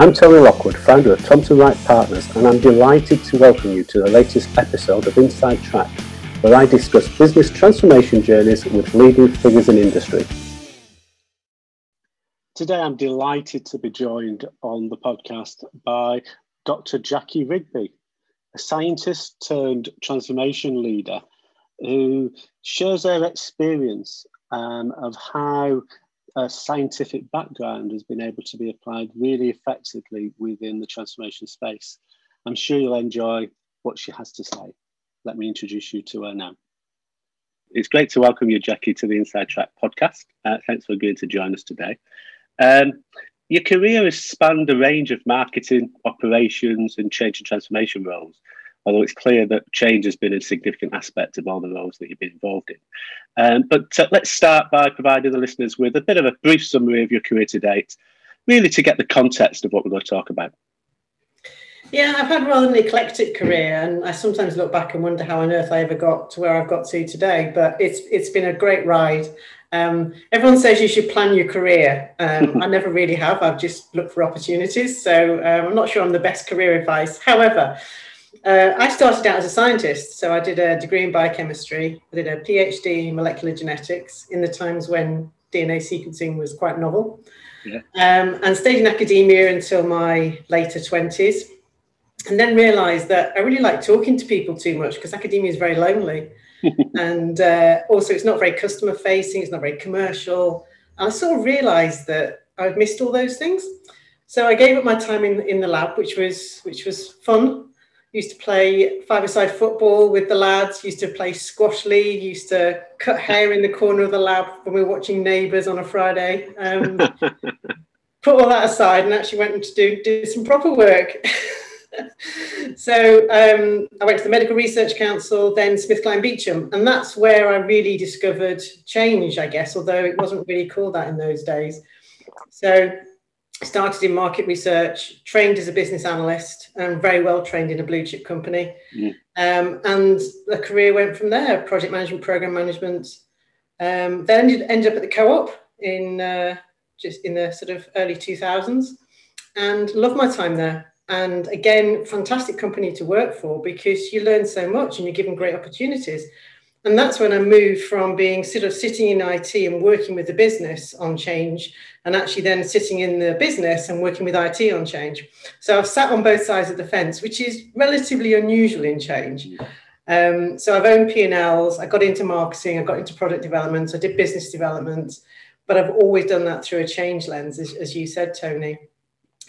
I'm Tony Lockwood, founder of Thomson Wright Partners, and I'm delighted to welcome you to the latest episode of Inside Track, where I discuss business transformation journeys with leading figures in industry. Today I'm delighted to be joined on the podcast by Dr. Jackie Rigby, a scientist turned transformation leader who shares her experience of how a scientific background has been able to be applied really effectively within the transformation space. I'm sure you'll enjoy what she has to say. Let me introduce you to her now. It's great to welcome you, Jackie, to the Inside Track podcast. Thanks for agreeing to join us today. Your career has spanned a range of marketing, operations and change and transformation roles, although it's clear that change has been a significant aspect of all the roles that you've been involved in. But let's start by providing the listeners with a bit of a brief summary of your career to date, really to get the context of what we're going to talk about. Yeah, I've had rather an eclectic career, and I sometimes look back and wonder how on earth I ever got to where I've got to today, but it's been a great ride. Everyone says you should plan your career. I never really have. I've just looked for opportunities, so I'm not sure I'm the best career advice. However, I started out as a scientist, so I did a degree in biochemistry. I did a PhD in molecular genetics in the times when DNA sequencing was quite novel, and stayed in academia until my later 20s. And then realised that I really like talking to people too much because academia is very lonely. And also it's not very customer facing, it's not very commercial. And I sort of realised that I'd missed all those things. So I gave up my time in the lab, which was fun. Used to play five-a-side football with the lads, used to play squash league, used to cut hair in the corner of the lab when we were watching Neighbours on a Friday. Put all that aside and actually went to do some proper work. So I went to the Medical Research Council, then Smith-Cline-Beecham, and that's where I really discovered change, I guess, although it wasn't really called that in those days. So I started in market research, trained as a business analyst, and very well trained in a blue chip company. Yeah. And the career went from there, project management, program management. Then ended up at the Co-op in the sort of early 2000s, and loved my time there. And again, fantastic company to work for because you learn so much and you're given great opportunities. And that's when I moved from being sort of sitting in IT and working with the business on change and actually then sitting in the business and working with IT on change. So I've sat on both sides of the fence, which is relatively unusual in change. So I've owned P&Ls, I got into marketing, I got into product development, I did business development, but I've always done that through a change lens, as you said, Tony.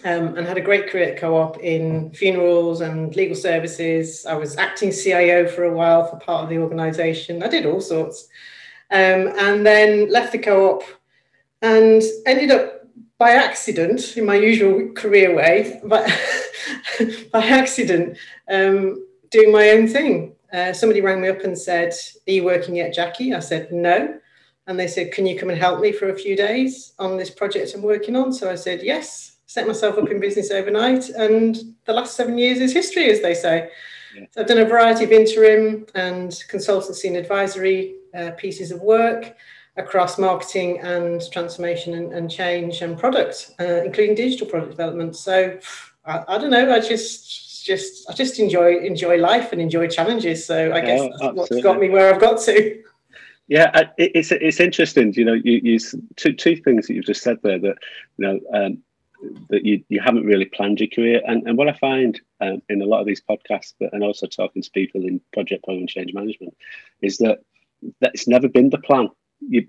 And had a great career at Co-op in funerals and legal services. I was acting CIO for a while for part of the organisation. I did all sorts. And then left the Co-op and ended up by accident, in my usual career way, but by accident, doing my own thing. Somebody rang me up and said, "Are you working yet, Jackie?" I said, "No." And they said, "Can you come and help me for a few days on this project I'm working on?" So I said, "Yes." Set myself up in business overnight, and the last 7 years is history, as they say. Yeah. So I've done a variety of interim and consultancy and advisory pieces of work across marketing and transformation and change and product, including digital product development. So I don't know, I just enjoy life and enjoy challenges. So I guess that's what's got me where I've got to. Yeah, it's interesting. You know, you two things that you've just said there that you know. That you haven't really planned your career. And what I find in a lot of these podcasts, and also talking to people in project program change management, is that it's never been the plan.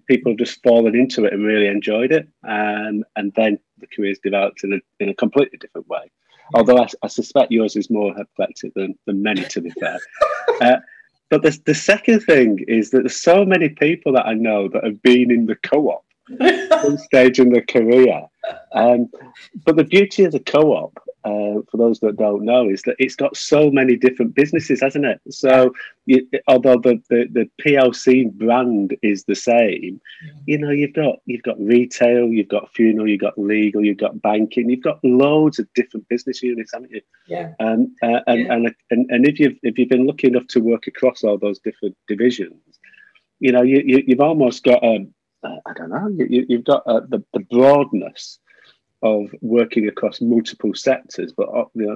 People have just fallen into it and really enjoyed it. And then the career's developed in a completely different way. Although I suspect yours is more eclectic than many, to be fair. But the second thing is that there's so many people that I know that have been in the Co-op some stage in their career. But the beauty of the Co-op, for those that don't know, is that it's got so many different businesses, hasn't it? So although the PLC brand is the same, you know, you've got retail, you've got funeral, you've got legal, you've got banking, you've got loads of different business units, haven't you? Yeah. And if you've been lucky enough to work across all those different divisions, you know, you've almost got a you've got the broadness of working across multiple sectors, but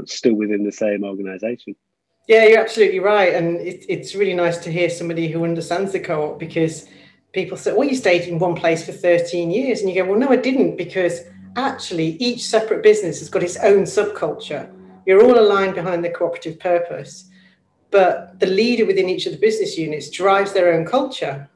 still within the same organisation. Yeah, you're absolutely right. And it's really nice to hear somebody who understands the co-op, because people say, well, you stayed in one place for 13 years. And you go, well, no, I didn't, because actually each separate business has got its own subculture. You're all aligned behind the cooperative purpose, but the leader within each of the business units drives their own culture,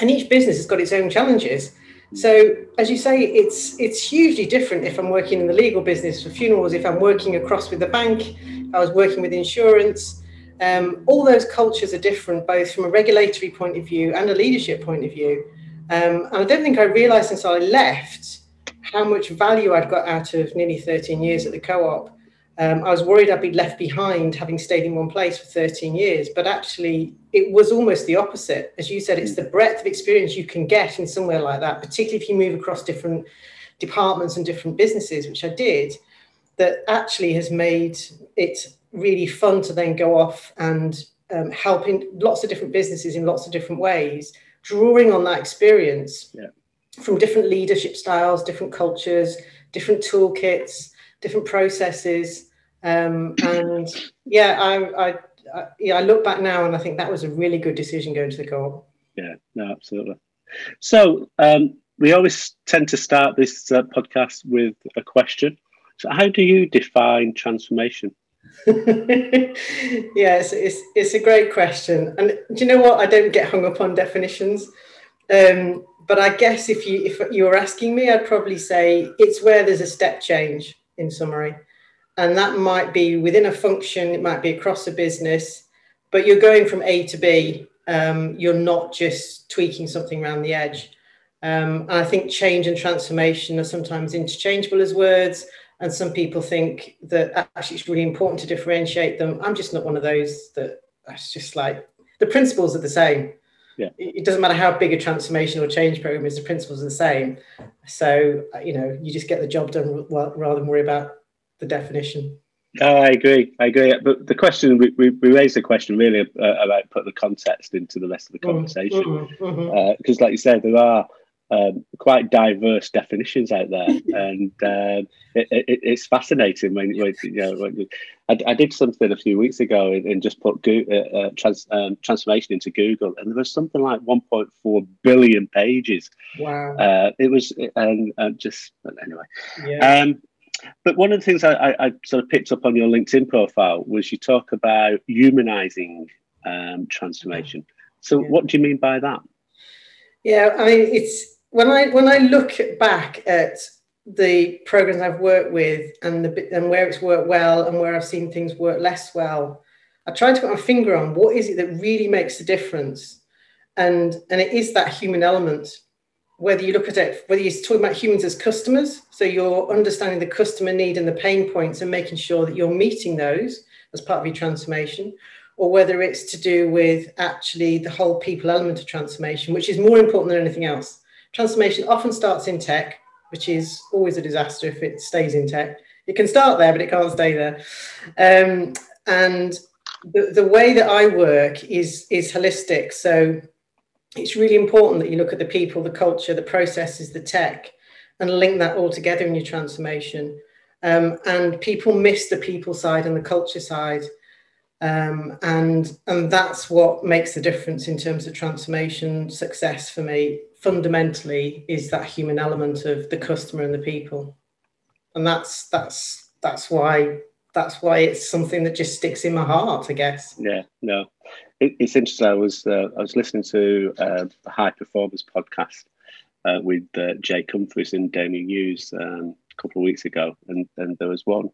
and each business has got its own challenges. So as you say, it's hugely different if I'm working in the legal business for funerals, if I'm working across with the bank, I was working with insurance. All those cultures are different, both from a regulatory point of view and a leadership point of view. And I don't think I realised since I left how much value I'd got out of nearly 13 years at the co-op. I was worried I'd be left behind having stayed in one place for 13 years, but actually it was almost the opposite. As you said, it's the breadth of experience you can get in somewhere like that, particularly if you move across different departments and different businesses, which I did, that actually has made it really fun to then go off and help in lots of different businesses in lots of different ways, drawing on that experience from different leadership styles, different cultures, different toolkits, different processes, and I look back now and I think that was a really good decision going to the co-op. Yeah, no, absolutely. So we always tend to start this podcast with a question. So, how do you define transformation? It's a great question, and do you know what? I don't get hung up on definitions. But I guess if you were asking me, I'd probably say it's where there's a step change. In summary, and that might be within a function, it might be across a business, but you're going from A to B. You're not just tweaking something around the edge. And I think change and transformation are sometimes interchangeable as words, and some people think that actually it's really important to differentiate them. I'm just not one of those that that's just like the principles are the same. Yeah. It doesn't matter how big a transformation or change program is, the principles are the same. So, you just get the job done rather than worry about the definition. I agree. But the question, we raised the question really about putting the context into the rest of the conversation. Because like you said, there are quite diverse definitions out there. And it's fascinating when I did something a few weeks ago and just put transformation into Google, and there was something like 1.4 billion pages. Wow. But one of the things I sort of picked up on your LinkedIn profile was you talk about humanizing transformation. So what do you mean by that? Yeah, I mean, it's when I look back at the programs I've worked with and where it's worked well and where I've seen things work less well, I try to put my finger on what is it that really makes the difference, and it is that human element. Whether you look at it, whether you're talking about humans as customers, so you're understanding the customer need and the pain points and making sure that you're meeting those as part of your transformation, or whether it's to do with actually the whole people element of transformation, which is more important than anything else. Transformation often starts in tech, which is always a disaster if it stays in tech. It can start there, but it can't stay there. And the way that I work is holistic. So it's really important that you look at the people, the culture, the processes, the tech, and link that all together in your transformation. And people miss the people side and the culture side. And that's what makes the difference in terms of transformation success for me. Fundamentally, is that human element of the customer and the people, and that's why it's something that just sticks in my heart, I guess. Yeah, no, it's interesting. I was listening to the High Performers podcast with Jake Humphries and Damian Hughes a couple of weeks ago, and there was one.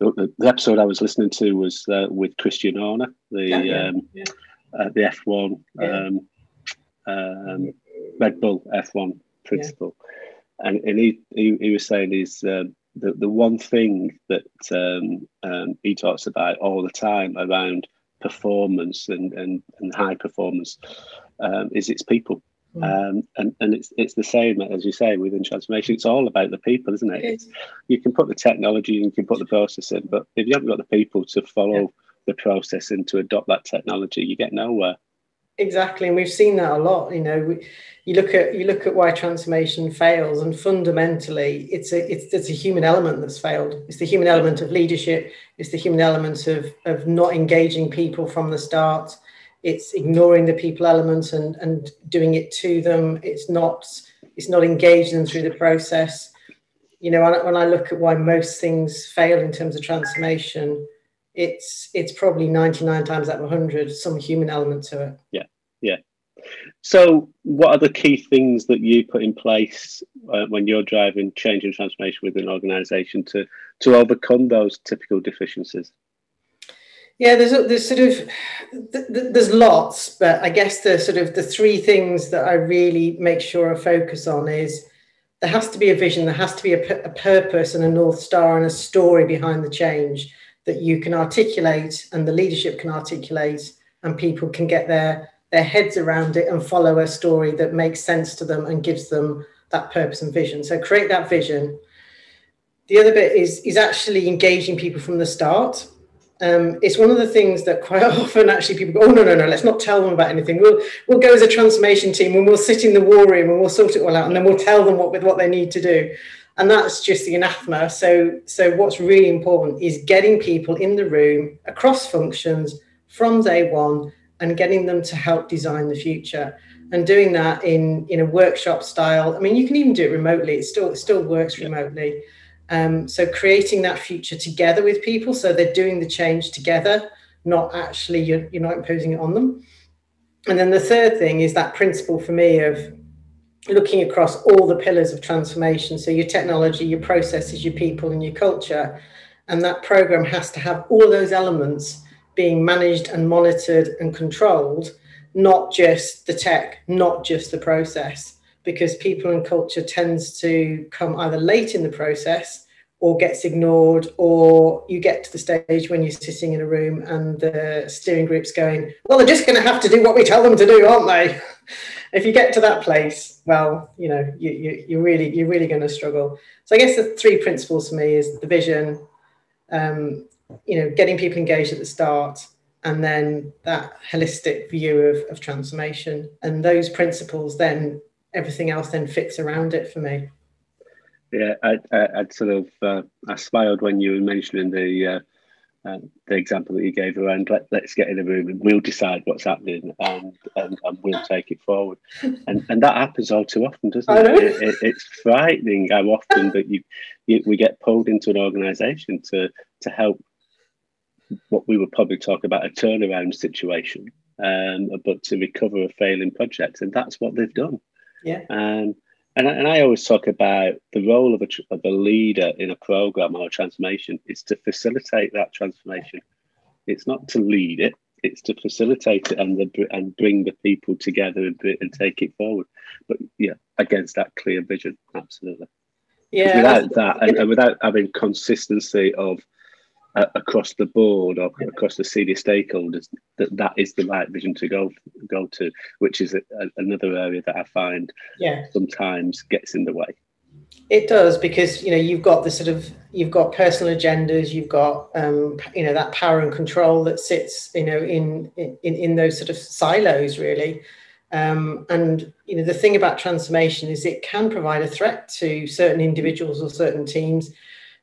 The episode I was listening to was with Christian Horner, the F1, Red Bull F1 principal. Yeah. And he was saying is the one thing that he talks about all the time around performance and high performance is its people. And it's the same, as you say, within transformation. It's all about the people, isn't it? You can put the technology and you can put the process in, but if you haven't got the people to follow the process and to adopt that technology, you get nowhere. Exactly, and we've seen that a lot. You know, you look at why transformation fails, and fundamentally, it's a human element that's failed. It's the human element of leadership. It's the human element of not engaging people from the start. It's ignoring the people element and doing it to them. It's not engaging them through the process. You know, when I look at why most things fail in terms of transformation, it's probably 99 times out of 100 some human element to it. Yeah. So what are the key things that you put in place when you're driving change and transformation within an organisation to overcome those typical deficiencies? Yeah, there's lots, but I guess the three things that I really make sure I focus on is there has to be a vision, there has to be a purpose and a North Star and a story behind the change that you can articulate and the leadership can articulate and people can get their heads around it and follow a story that makes sense to them and gives them that purpose and vision. So create that vision. The other bit is actually engaging people from the start. It's one of the things that quite often actually people go, oh, no, let's not tell them about anything. We'll go as a transformation team and we'll sit in the war room and we'll sort it all out and then we'll tell them what they need to do. And that's just the anathema. So what's really important is getting people in the room across functions from day one and getting them to help design the future and doing that in a workshop style. I mean, you can even do it remotely. It still works remotely. So creating that future together with people. So they're doing the change together, not actually you're not imposing it on them. And then the third thing is that principle for me of looking across all the pillars of transformation. So your technology, your processes, your people and your culture. And that program has to have all those elements being managed and monitored and controlled, not just the tech, not just the process, because people and culture tends to come either late in the process or gets ignored, or you get to the stage when you're sitting in a room and the steering group's going, well, they're just going to have to do what we tell them to do, aren't they? If you get to that place, well, you know, you're really going to struggle. So I guess the three principles for me is the vision, getting people engaged at the start, and then that holistic view of transformation. And those principles, then everything else then fits around it for me. Yeah, I smiled when you were mentioning the example that you gave around let's get in a room and we'll decide what's happening and we'll take it forward, and that happens all too often, doesn't it? It's frightening how often that we get pulled into an organisation to help what we would probably talk about a turnaround situation, but to recover a failing project, and that's what they've done. Yeah. And I always talk about the role of a leader in a program or a transformation is to facilitate that transformation. It's not to lead it; it's to facilitate it and bring the people together and take it forward. But yeah, against that clear vision, absolutely. Yeah. Without that, and without having consistency of across the board or across the senior stakeholders, that is the right vision to go to, which is another area that I find sometimes gets in the way. It does, because you've got personal agendas, you've got that power and control that sits in those sort of silos really, and the thing about transformation is it can provide a threat to certain individuals or certain teams.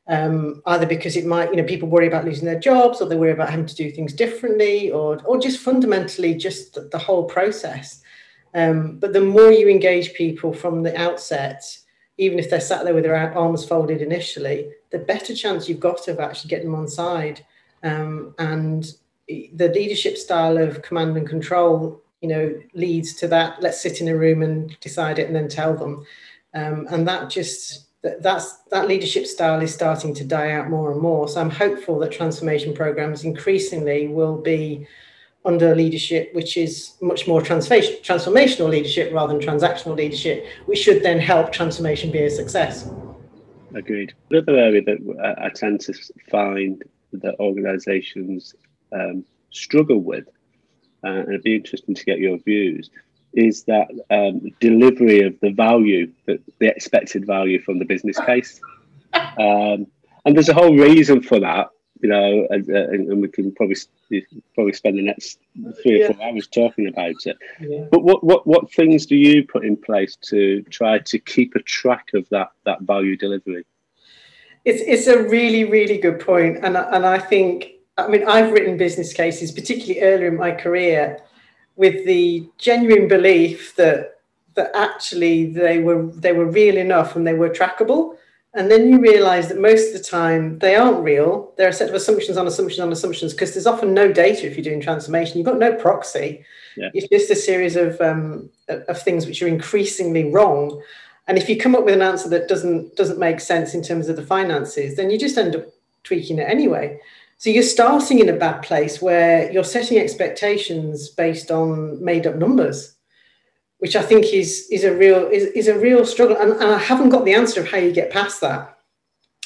Either because it might, people worry about losing their jobs, or they worry about having to do things differently, or just fundamentally just the whole process. But the more you engage people from the outset, even if they're sat there with their arms folded initially, the better chance you've got of actually getting them on side. And the leadership style of command and control, leads to that. Let's sit in a room and decide it, and then tell them. And that just. That leadership style is starting to die out more and more. So I'm hopeful that transformation programs increasingly will be under leadership, which is much more transformational leadership rather than transactional leadership, which should then help transformation be a success. Agreed. Another area that I tend to find that organisations struggle with, and it'd be interesting to get your views, is that delivery of the value, the expected value from the business case. And there's a whole reason for that. you know, and we can probably spend the next 3 or 4 hours talking about it. Yeah. But what things do you put in place to try to keep a track of that value delivery? It's a really, really good point. And I think, I mean, I've written business cases, particularly earlier in my career, with the genuine belief that actually they were real enough and they were trackable. And then you realise that most of the time they aren't real. They're a set of assumptions on assumptions on assumptions, because there's often no data if you're doing transformation. You've got no proxy. Yeah. It's just a series of things which are increasingly wrong. And if you come up with an answer that doesn't make sense in terms of the finances, then you just end up tweaking it anyway. So you're starting in a bad place where you're setting expectations based on made-up numbers, which I think is a real struggle. And I haven't got the answer of how you get past that,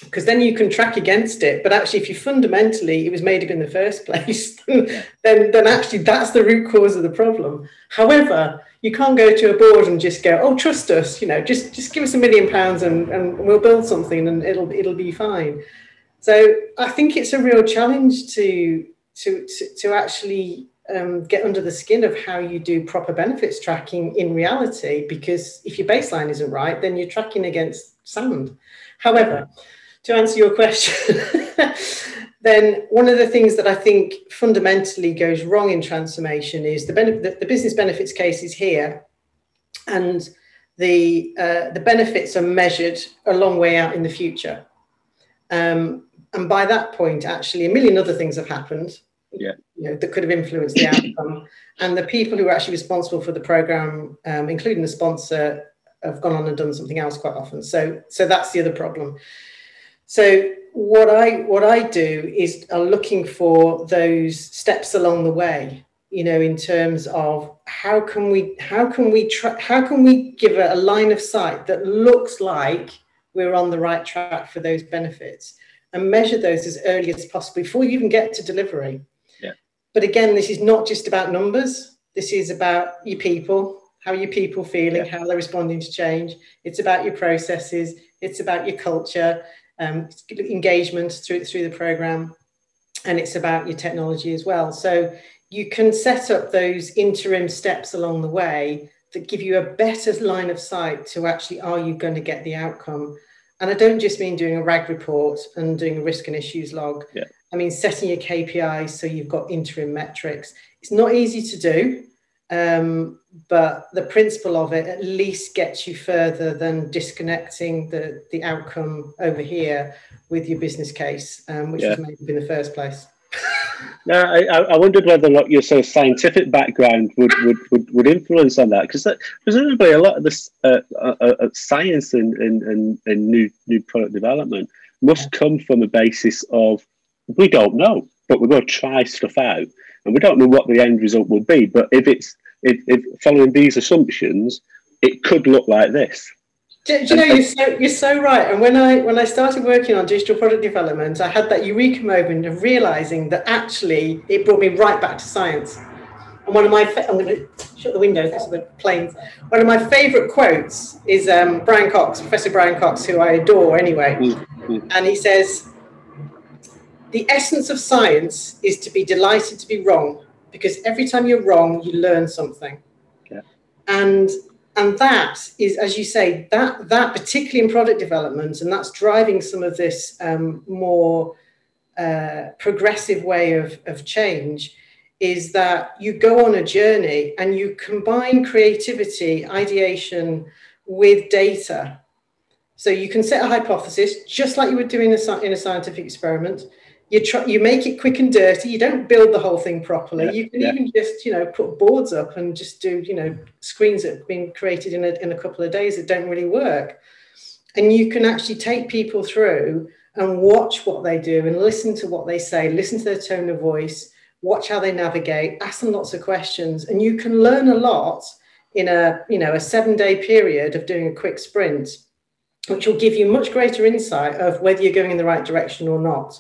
because then you can track against it. But actually, if you fundamentally, it was made up in the first place, then actually that's the root cause of the problem. However, you can't go to a board and just go, oh, trust us, you know, just give us £1 million and we'll build something and it'll be fine. So I think it's a real challenge to actually get under the skin of how you do proper benefits tracking in reality, because if your baseline isn't right, then you're tracking against sand. However, to answer your question, then one of the things that I think fundamentally goes wrong in transformation is the business benefits case is here, and the benefits are measured a long way out in the future. And by that point, actually, 1 million other things have happened, you know, that could have influenced the outcome. And the people who are actually responsible for the program, including the sponsor, have gone on and done something else quite often. So that's the other problem. So what I do is I'm looking for those steps along the way, you know, in terms of how can we give a line of sight that looks like we're on the right track for those benefits, and measure those as early as possible before you even get to delivery. Yeah. But again, this is not just about numbers. This is about your people. How are your people feeling? Yeah. How they're responding to change. It's about your processes. It's about your culture, engagement through the program. And it's about your technology as well. So you can set up those interim steps along the way that give you a better line of sight to actually, are you going to get the outcome? And I don't just mean doing a RAG report and doing a risk and issues log. Yeah. I mean, setting your KPIs so you've got interim metrics. It's not easy to do, but the principle of it at least gets you further than disconnecting the outcome over here with your business case, which was made up in the first place. Now, I wondered whether or not your sort of scientific background would influence on that, because presumably a lot of this science and new product development must come from a basis of, we don't know, but we're going to try stuff out, and we don't know what the end result will be. But if following these assumptions, it could look like this. Do you know, you're so right. And when I started working on digital product development, I had that eureka moment of realizing that actually it brought me right back to science. And one of my I'm going to shut the windows because of the planes. One of my favorite quotes is Brian Cox, Professor Brian Cox, who I adore anyway. Mm-hmm. And he says, "The essence of science is to be delighted to be wrong, because every time you're wrong, you learn something." Yeah. And that is, as you say, that particularly in product development, and that's driving some of this more progressive way of change, is that you go on a journey and you combine creativity, ideation with data. So you can set a hypothesis, just like you would do in a scientific experiment. You make it quick and dirty. You don't build the whole thing properly. Yeah, you can even just, you know, put boards up and just do, you know, screens that have been created in a couple of days that don't really work. And you can actually take people through and watch what they do and listen to what they say, listen to their tone of voice, watch how they navigate, ask them lots of questions. And you can learn a lot in a 7-day period of doing a quick sprint, which will give you much greater insight of whether you're going in the right direction or not.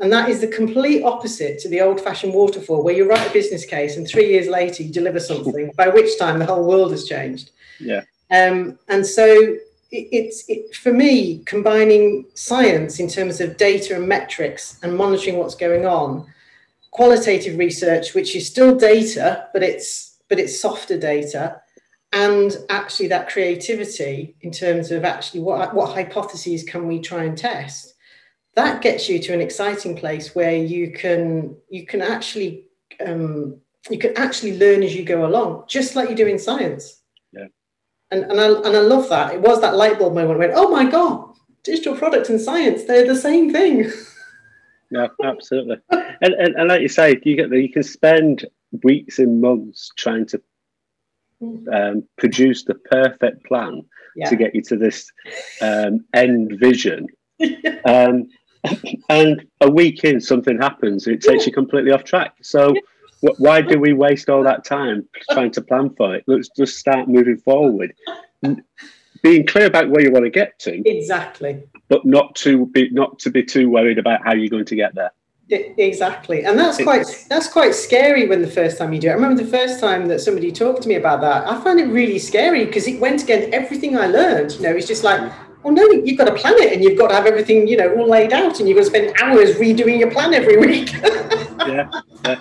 And that is the complete opposite to the old-fashioned waterfall, where you write a business case and 3 years later you deliver something, by which time the whole world has changed. Yeah. And so for me, combining science in terms of data and metrics and monitoring what's going on, qualitative research, which is still data, but it's softer data, and actually that creativity in terms of actually what hypotheses can we try and test, that gets you to an exciting place where you can actually learn as you go along, just like you do in science. Yeah. And I love that. It was that light bulb moment when I went, oh my God, digital product and science, they're the same thing. No, absolutely. and like you say, you get there, you can spend weeks and months trying to produce the perfect plan to get you to this end vision. And a week in, something happens. It takes you completely off track. So why do we waste all that time trying to plan for it? Let's just start moving forward. Being clear about where you want to get to. Exactly. But not to be too worried about how you're going to get there. Exactly. And that's quite scary when the first time you do it. I remember the first time that somebody talked to me about that, I found it really scary because it went against everything I learned. You know, it's just like, well, no, you've got to plan it and you've got to have everything, you know, all laid out and you've got to spend hours redoing your plan every week. Yeah. But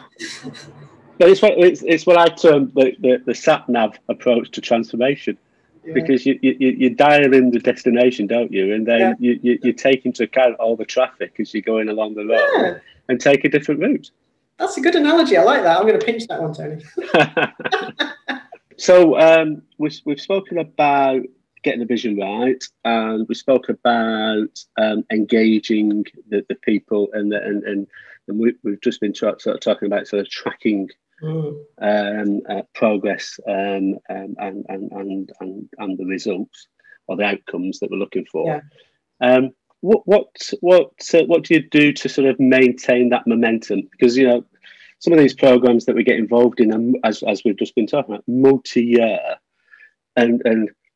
it's what I term the sat-nav approach to transformation. Yeah. Because you dial in the destination, don't you? And then you take into account all the traffic as you're going along the road and take a different route. That's a good analogy. I like that. I'm going to pinch that one, Tony. So we've spoken about getting the vision right, and we spoke about engaging the people, and we've just been talking about sort of tracking progress and the results or the outcomes that we're looking for. Yeah. What do you do to sort of maintain that momentum? Because you know some of these programs that we get involved in, as we've just been talking about, multi-year, and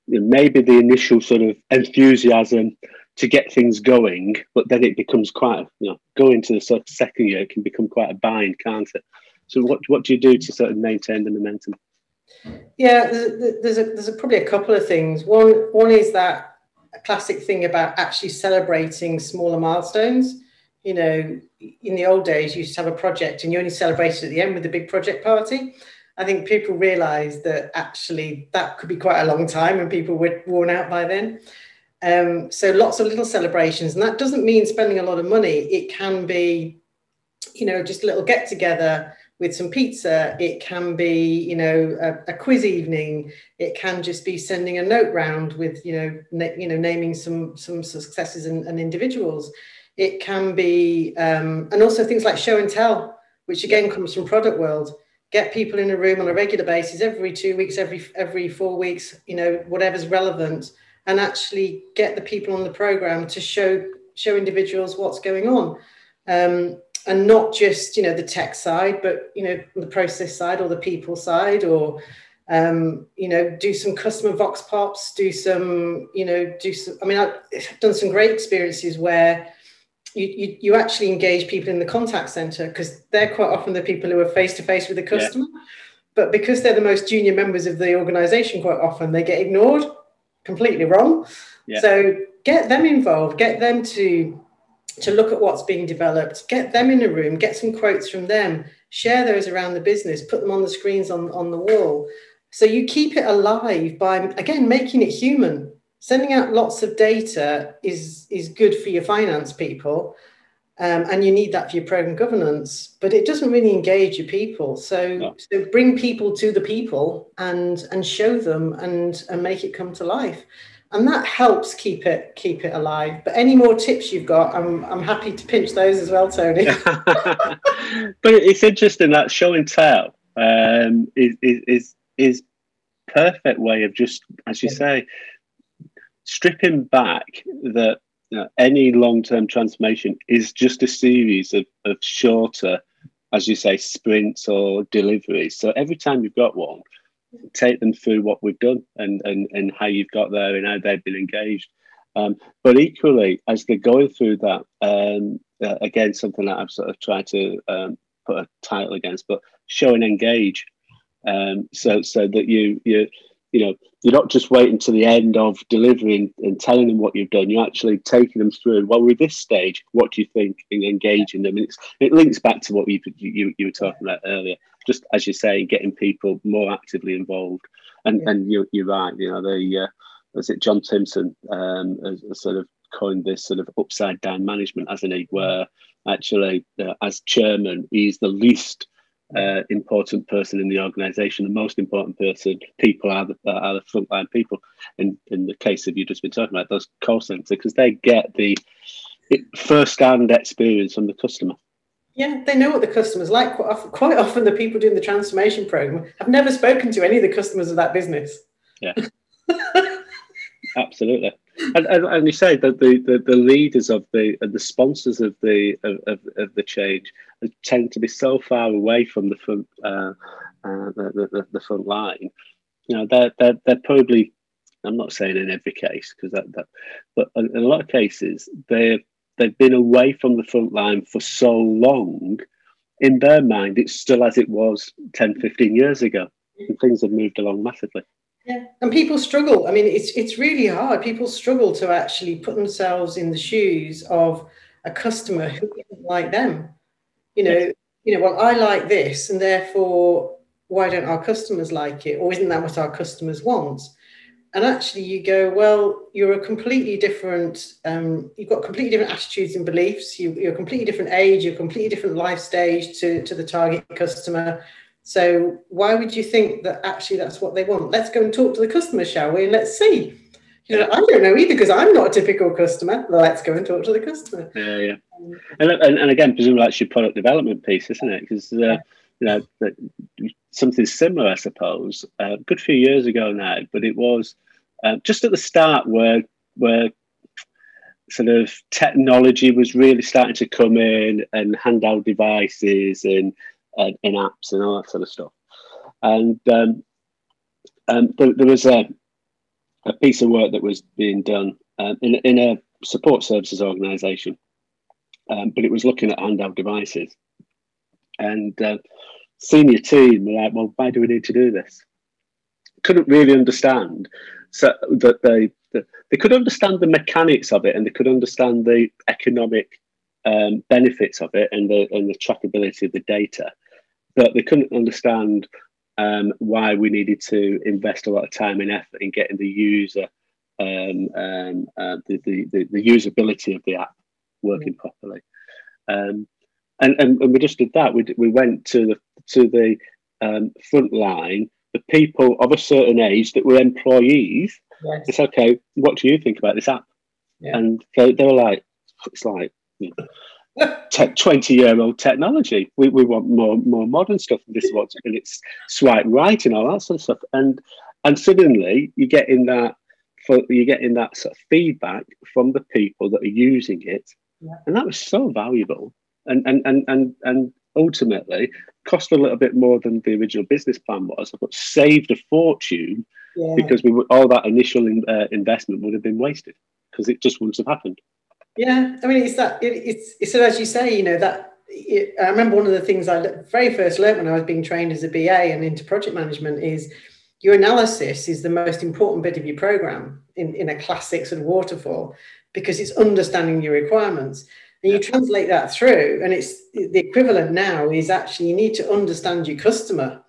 maybe the initial sort of enthusiasm to get things going, but then it becomes quite, you know, going to the sort of second year, it can become quite a bind, can't it? So what do you do to sort of maintain the momentum? Yeah, there's probably a couple of things. One is that classic thing about actually celebrating smaller milestones. You know, in the old days, you used to have a project and you only celebrated at the end with the big project party. I think people realised that actually that could be quite a long time and people were worn out by then. So lots of little celebrations. And that doesn't mean spending a lot of money. It can be, you know, just a little get-together with some pizza, it can be, you know, a quiz evening, it can just be sending a note round with, you know, naming some successes and individuals. It can be, and also things like show and tell, which again comes from product world. Get people in a room on a regular basis, every 2 weeks, every 4 weeks, you know, whatever's relevant, and actually get the people on the program to show individuals what's going on. And not just, you know, the tech side, but, you know, the process side or the people side, or, you know, do some customer vox pops, do some, I mean, I've done some great experiences where you actually engage people in the contact center because they're quite often the people who are face-to-face with the customer. Yeah. But because they're the most junior members of the organization, quite often they get ignored, completely wrong. Yeah. So get them involved, get them to look at what's being developed, get them in a room, get some quotes from them, share those around the business, put them on the screens on the wall. So you keep it alive by, again, making it human. Sending out lots of data is good for your finance people, and you need that for your program governance, but it doesn't really engage your people. So bring people to the people and show them and make it come to life. And that helps keep it alive. But any more tips you've got, I'm happy to pinch those as well, Tony. But it's interesting that show and tell is perfect way of just, as you say, stripping back that, you know, any long-term transformation is just a series of shorter, as you say, sprints or deliveries. So every time you've got one, take them through what we've done and how you've got there and how they've been engaged, but equally as they're going through that, again, something that I've sort of tried to put a title against, but show and engage, so that you you know, you're not just waiting to the end of delivery and telling them what you've done. You're actually taking them through, well, we're at this stage, what do you think, and engaging them. And it links back to what you were talking about earlier, just as you say, getting people more actively involved. And and you're right, you know, was it John Timpson has sort of coined this sort of upside down management, hasn't he, where actually as chairman, he's the least important person in the organisation. The most important people are the frontline people. And in the case of, you've just been talking about those call centres, because they get the first-hand experience from the customer. Yeah, they know what the customer's like. Quite often, the people doing the transformation programme have never spoken to any of the customers of that business. Yeah, absolutely. And you say that the leaders of the sponsors of the change tend to be so far away from the front line. You know, they're probably, I'm not saying in every case, because but in a lot of cases they've been away from the front line for so long. In their mind, it's still as it was 10, 15 years ago, and things have moved along massively. Yeah, and people struggle. I mean, it's really hard. People struggle to actually put themselves in the shoes of a customer who isn't like them. You know, well, I like this, and therefore, why don't our customers like it? Or isn't that what our customers want? And actually, you go, well, you're a completely different. You've got completely different attitudes and beliefs. You're a completely different age. You're a completely different life stage to the target customer. So why would you think that actually that's what they want? Let's go and talk to the customer, shall we? And let's see. You know, I don't know either, because I'm not a typical customer. Let's go and talk to the customer. Yeah, yeah. And again, presumably that's your product development piece, isn't it? Because you know, something similar, I suppose. A good few years ago now, but it was just at the start where sort of technology was really starting to come in, and handheld devices and apps and all that sort of stuff. And there was a piece of work that was being done in a support services organisation, but it was looking at handheld devices. And senior team were like, well, why do we need to do this? Couldn't really understand. So that they could understand the mechanics of it, and they could understand the economic benefits of it and the trackability of the data. But they couldn't understand why we needed to invest a lot of time and effort in getting the user, the usability of the app working properly. And we just did that. We went to the front line, the people of a certain age that were employees. Yes. It's okay. What do you think about this app? Yeah. And so they were like, it's like, you know, 20-year-old technology. We want more modern stuff. This is what's, and it's swipe right and all that sort of stuff. And suddenly you're getting that sort of feedback from the people that are using it, and that was so valuable. And ultimately cost a little bit more than the original business plan was, but saved a fortune because all that initial investment would have been wasted because it just wouldn't have happened. Yeah, I mean, it's so, as you say, you know, I remember one of the things I very first learned when I was being trained as a BA and into project management is your analysis is the most important bit of your program in a classic sort of waterfall, because it's understanding your requirements. And you translate that through, and it's the equivalent now is actually you need to understand your customer,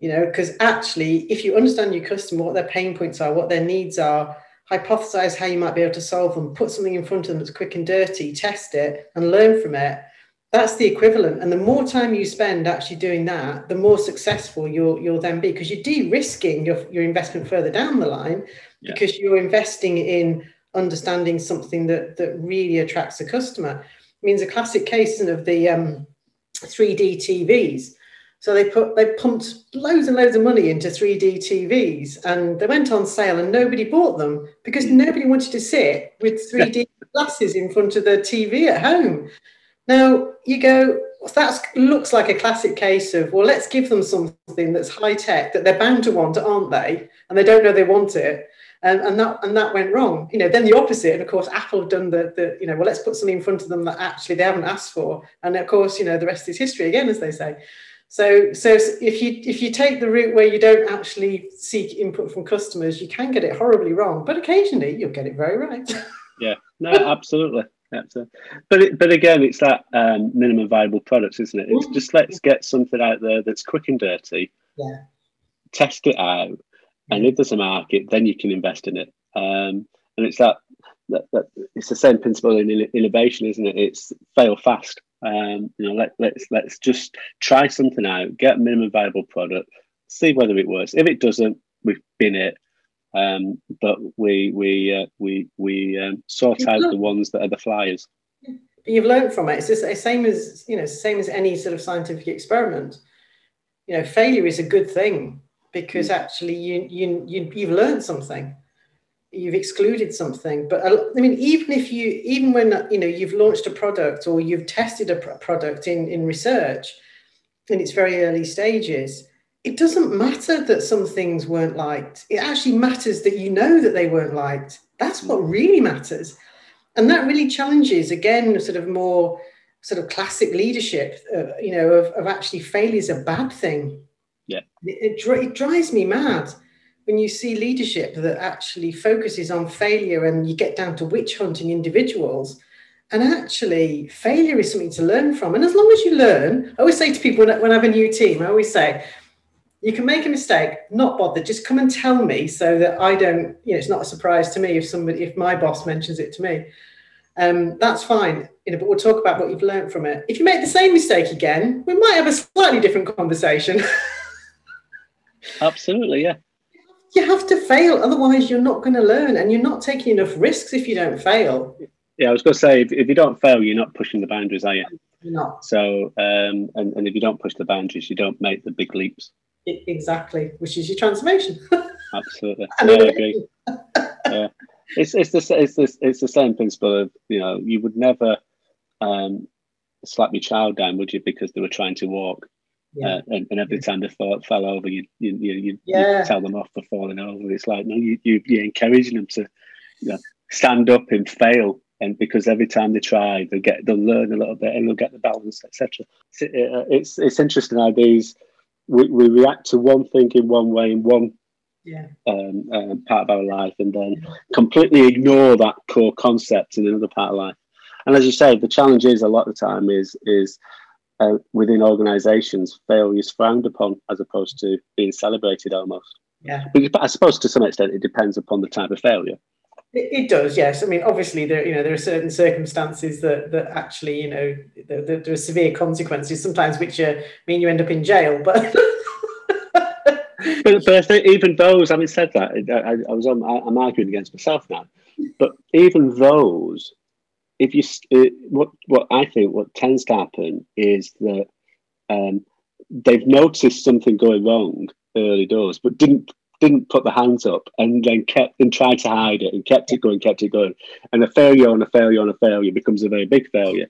you know, because actually if you understand your customer, what their pain points are, what their needs are, hypothesize how you might be able to solve them, put something in front of them that's quick and dirty, test it and learn from it. That's the equivalent. And the more time you spend actually doing that, the more successful you'll then be, because you're de-risking your investment further down the line, because you're investing in understanding something that really attracts a customer. It means a classic case of the 3D TVs. So they pumped loads and loads of money into 3D TVs, and they went on sale and nobody bought them because nobody wanted to sit with 3D glasses in front of their TV at home. Now you go, that looks like a classic case of, well, let's give them something that's high tech that they're bound to want, aren't they? And they don't know they want it. And that went wrong. You know, then the opposite. And of course, Apple have done the you know, well, let's put something in front of them that actually they haven't asked for. And of course, you know, the rest is history again, as they say. So if you take the route where you don't actually seek input from customers, you can get it horribly wrong, but occasionally you'll get it very right. Yeah, no, absolutely. Absolutely. But again, it's that minimum viable product, isn't it? It's just let's get something out there that's quick and dirty, test it out, and if there's a market, then you can invest in it. And it's that it's the same principle in innovation, isn't it? It's fail fast. Let's just try something out, get a minimum viable product, see whether it works. If it doesn't, we've been it. But we sort out the ones that are the flyers. You've learned from it. It's just the same as any sort of scientific experiment. You know, failure is a good thing because actually you've learned something. You've excluded something, but I mean, even when you've launched a product or you've tested a product in research in its very early stages, it doesn't matter that some things weren't liked. It actually matters that you know that they weren't liked. That's what really matters. And that really challenges, again, more classic leadership, of actually failure is a bad thing. Yeah. It drives me mad when you see leadership that actually focuses on failure and you get down to witch hunting individuals. And actually, failure is something to learn from. And as long as you learn, I always say to people when I have a new team, I always say, you can make a mistake, not bother, just come and tell me so that I don't, it's not a surprise to me if my boss mentions it to me. That's fine, but we'll talk about what you've learned from it. If you make the same mistake again, we might have a slightly different conversation. Absolutely, yeah. You have to fail, otherwise you're not going to learn, and you're not taking enough risks if you don't fail. Yeah, I was going to say, if you don't fail, you're not pushing the boundaries, are you? You're not. So, and if you don't push the boundaries, you don't make the big leaps. Exactly, which is your transformation. Absolutely, I agree. Yeah, it's the same principle of you would never slap your child down, would you, because they were trying to walk, and every time they fell over, you tell them off for falling over. It's like no, you're encouraging them to stand up and fail, and because every time they try, they'll learn a little bit and they'll get the balance, etc. It's interesting how these. We react to one thing in one way in one part of our life and then completely ignore that core concept in another part of life. And as you say, the challenge is a lot of the time is within organisations, failure is frowned upon as opposed to being celebrated almost. Yeah. But I suppose to some extent it depends upon the type of failure. It does, yes. I mean, obviously, there are certain circumstances that actually, there are severe consequences sometimes, which mean you end up in jail. But but I think even those, having said that, I'm arguing against myself now. But even those, what tends to happen is that they've noticed something going wrong early doors, but didn't put the hands up and then tried to hide it and kept it going. And a failure becomes a very big failure.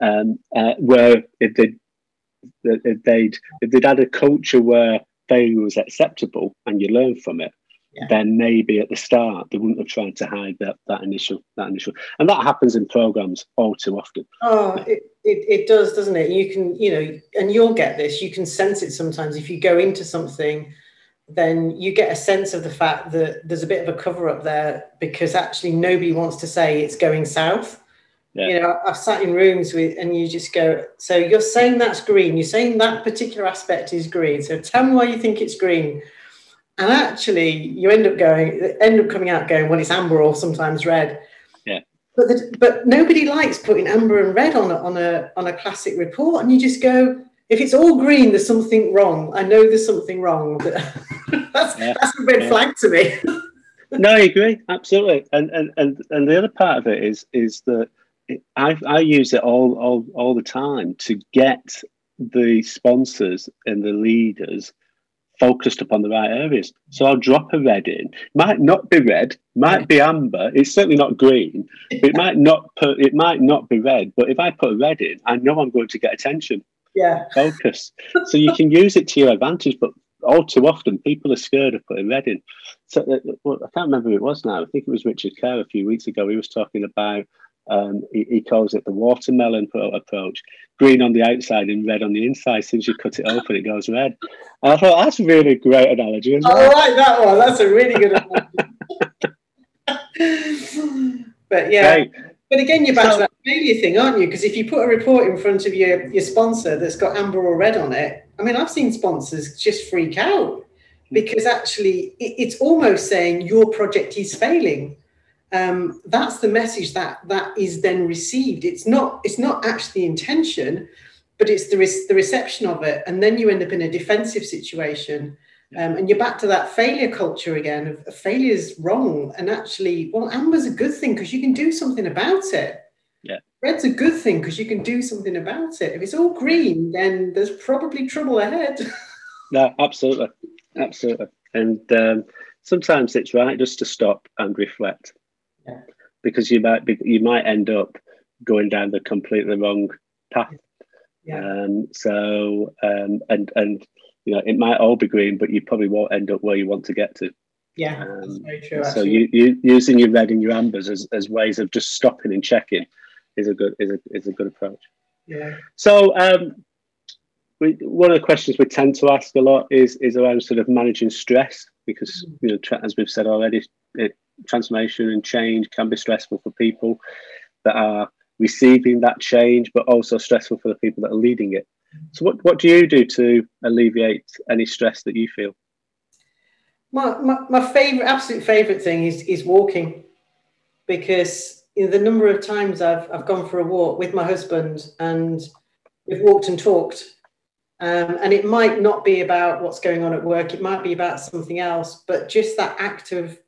Yeah. Where if they'd had a culture where failure was acceptable and you learn from it, then maybe at the start they wouldn't have tried to hide that initial. And that happens in programs all too often. Oh, it does, doesn't it? You can, and you'll get this, you can sense it sometimes if you go into something, then you get a sense of the fact that there's a bit of a cover-up there because actually nobody wants to say it's going south. Yeah. I've sat in rooms and you just go, so you're saying that's green, you're saying that particular aspect is green, so tell me why you think it's green. And actually you end up coming out going, well, it's amber or sometimes red. Yeah. But nobody likes putting amber and red on a classic report, and you just go, if it's all green, there's something wrong. I know there's something wrong. That's a red flag to me. No, I agree. Absolutely. And the other part of it is that I use it all the time to get the sponsors and the leaders focused upon the right areas. So I'll drop a red in. Might not be red, might be amber. It's certainly not green. But it might not be red. But if I put a red in, I know I'm going to get attention. Yeah. Focus. So you can use it to your advantage, but all too often people are scared of putting red in. So I can't remember who it was now. I think it was Richard Kerr a few weeks ago. He was talking about He calls it the watermelon approach, green on the outside and red on the inside. As soon as you cut it open, it goes red. And I thought, that's a really great analogy as well. I like that one. That's a really good analogy. But yeah, right. But again, you're back to that failure thing, aren't you? Because if you put a report in front of your sponsor that's got amber or red on it, I mean, I've seen sponsors just freak out because actually it's almost saying your project is failing. That's the message that is then received. It's not actually the intention, but it's the reception of it. And then you end up in a defensive situation. And you're back to that failure culture again of failure's wrong. And actually, well, amber's a good thing because you can do something about it. Yeah. Red's a good thing because you can do something about it. If it's all green, then there's probably trouble ahead. No, absolutely. Absolutely. And sometimes it's right just to stop and reflect. Yeah. Because you might end up going down the completely wrong path. Yeah. So you know, it might all be green, but you probably won't end up where you want to get to. Yeah, that's very true. So you using your red and your ambers as ways of just stopping and checking is a good approach. Yeah. So one of the questions we tend to ask a lot is around sort of managing stress, because you know, as we've said already, transformation and change can be stressful for people that are receiving that change, but also stressful for the people that are leading it. So what do you do to alleviate any stress that you feel? My absolute favourite thing is walking, because you know, the number of times I've gone for a walk with my husband and we've walked and talked, and it might not be about what's going on at work, it might be about something else, but just that act of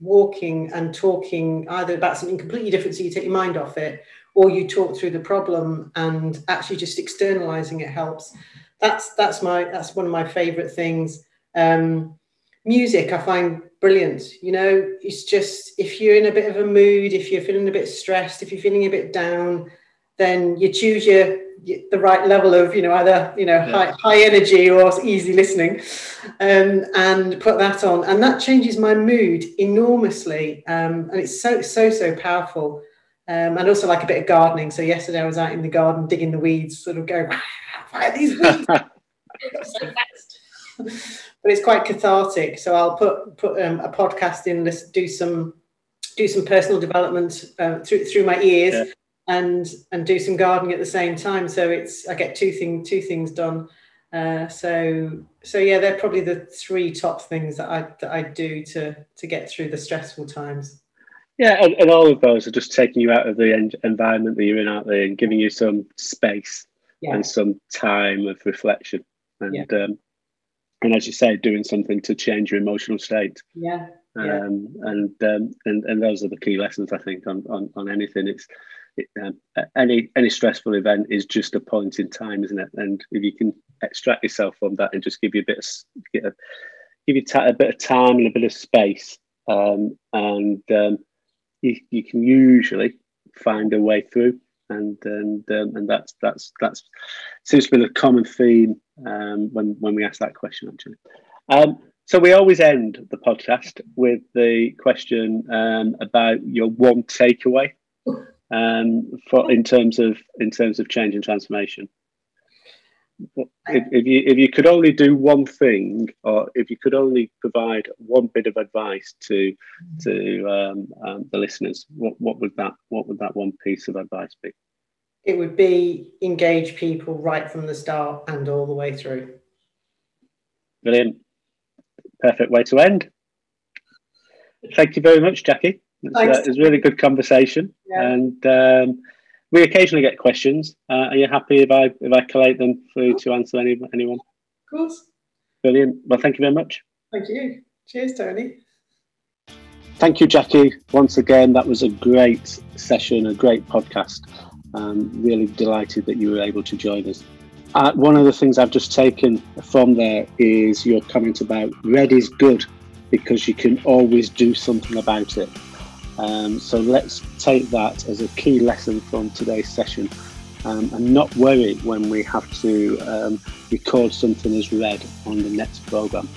walking and talking either about something completely different so you take your mind off it, or you talk through the problem and actually just externalizing it helps. That's one of my favorite things. Music I find brilliant. You know, it's just, if you're in a bit of a mood, if you're feeling a bit stressed, if you're feeling a bit down, then you choose the right level of, you know, either, you know, high energy or easy listening, and put that on, and that changes my mood enormously, and it's so powerful. And also like a bit of gardening. So yesterday I was out in the garden digging the weeds, sort of going, why are these weeds so fast? But it's quite cathartic. So I'll put a podcast in, do some personal development through my ears, and do some gardening at the same time. So it's, I get two things done. So yeah, they're probably the three top things that I do to get through the stressful times. Yeah, and all of those are just taking you out of the environment that you're in, aren't they, and giving you some space and some time of reflection. And and as you say, doing something to change your emotional state. Yeah. And those are the key lessons, I think, on anything. Any stressful event is just a point in time, isn't it? And if you can extract yourself from that and just give you a bit of time and a bit of space, you can usually find a way through, and that's seems to be the common theme when we ask that question, actually. So we always end the podcast with the question about your one takeaway in terms of change and transformation. If you could only do one thing, or if you could only provide one bit of advice to the listeners, what would that one piece of advice be? It would be engage people right from the start and all the way through. Brilliant, perfect way to end. Thank you very much, Jackie. It was a really good conversation, and. We occasionally get questions. Are you happy if I collate them for you to answer anyone? Of course. Brilliant. Well, thank you very much. Thank you. Cheers, Tony. Thank you, Jackie. Once again, that was a great session, a great podcast. Really delighted that you were able to join us. One of the things I've just taken from there is your comment about red is good because you can always do something about it. So let's take that as a key lesson from today's session, and not worry when we have to record something as red on the next programme,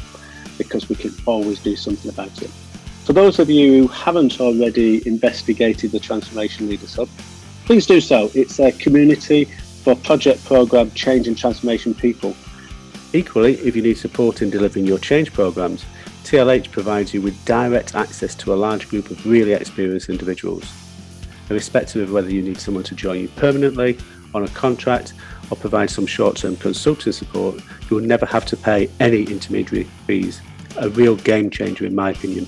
because we can always do something about it. For those of you who haven't already investigated the Transformation Leaders Hub, please do so. It's a community for project, program, change and transformation people. Equally, if you need support in delivering your change programs, TLH provides you with direct access to a large group of really experienced individuals. Irrespective of whether you need someone to join you permanently, on a contract, or provide some short-term consulting support, you'll never have to pay any intermediary fees. A real game changer, in my opinion.